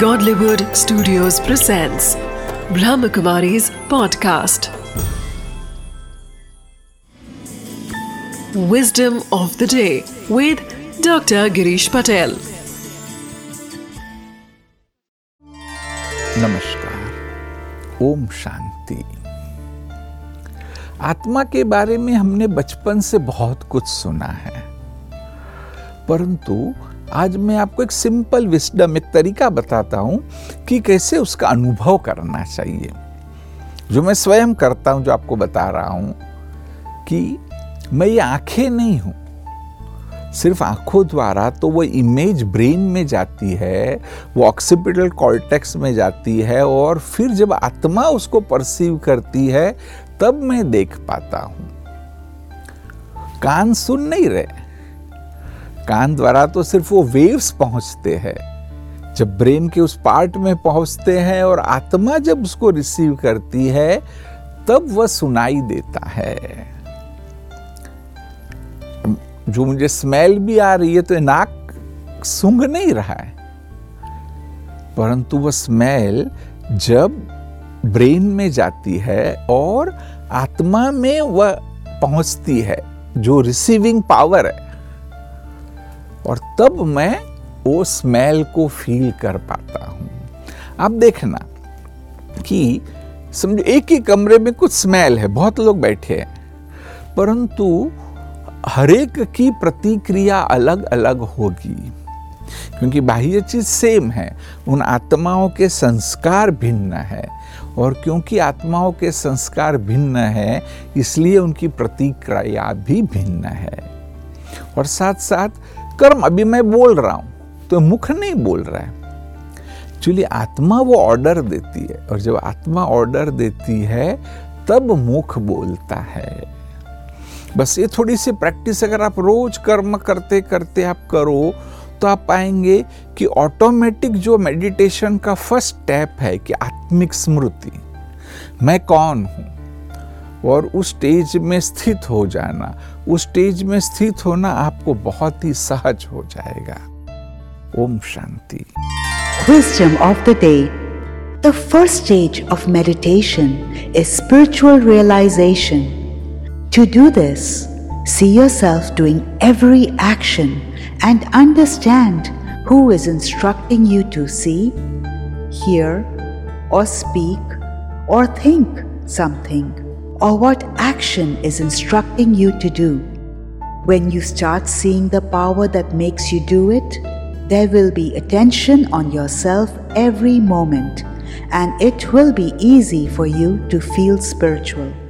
Godlywood Studios presents Brahmakumari's podcast Wisdom of the Day with Dr. Girish Patel। नमस्कार, ओम शांति। आत्मा के बारे में हमने बचपन से बहुत कुछ सुना है, परंतु आज मैं आपको एक सिंपल विस्डम, एक तरीका बताता हूँ कि कैसे उसका अनुभव करना चाहिए, जो मैं स्वयं करता हूँ, जो आपको बता रहा हूँ कि मैं ये आँखें नहीं हूँ। सिर्फ आँखों द्वारा तो वो इमेज ब्रेन में जाती है, वो ऑक्सीपिटल कॉर्टेक्स में जाती है, और फिर जब आत्मा उसको परसीव करती है तब मैं देख पाता हूँ। कान सुन नहीं रहे, कान द्वारा तो सिर्फ वो वेव्स पहुंचते हैं। जब ब्रेन के उस पार्ट में पहुंचते हैं और आत्मा जब उसको रिसीव करती है तब वह सुनाई देता है। जो मुझे स्मेल भी आ रही है तो नाक सूंघ नहीं रहा है, परंतु वह स्मेल जब ब्रेन में जाती है और आत्मा में वह पहुंचती है, जो रिसीविंग पावर है, और तब मैं वो स्मेल को फील कर पाता हूँ। आप देखना कि समझो एक ही कमरे में कुछ स्मेल है, बहुत लोग बैठे हैं, परंतु हरेक की प्रतिक्रिया अलग अलग होगी, क्योंकि बाह्य चीज़ सेम है, उन आत्माओं के संस्कार भिन्न है, और क्योंकि आत्माओं के संस्कार भिन्न है इसलिए उनकी प्रतिक्रिया भी भिन्न है। और साथ साथ कर्म, अभी मैं बोल रहा हूं तो मुख नहीं बोल रहा है, एक्चुअली आत्मा वो ऑर्डर देती है, और जब आत्मा ऑर्डर देती है तब मुख बोलता है। बस ये थोड़ी सी प्रैक्टिस अगर आप रोज कर्म करते करते आप करो तो आप पाएंगे कि ऑटोमेटिक जो मेडिटेशन का फर्स्ट स्टेप है कि आत्मिक स्मृति, मैं कौन हूं, और उस स्टेज में स्थित हो जाना, उस स्टेज में स्थित होना आपको बहुत ही सहज हो जाएगा। Om Shanti. Wisdom of the day. The first stage of meditation is spiritual realization. To do this, see yourself doing every action and understand who is instructing you to see, hear, or speak, or think something, or what action is instructing you to do. When you start seeing the power that makes you do it, there will be attention on yourself every moment, and it will be easy for you to feel spiritual.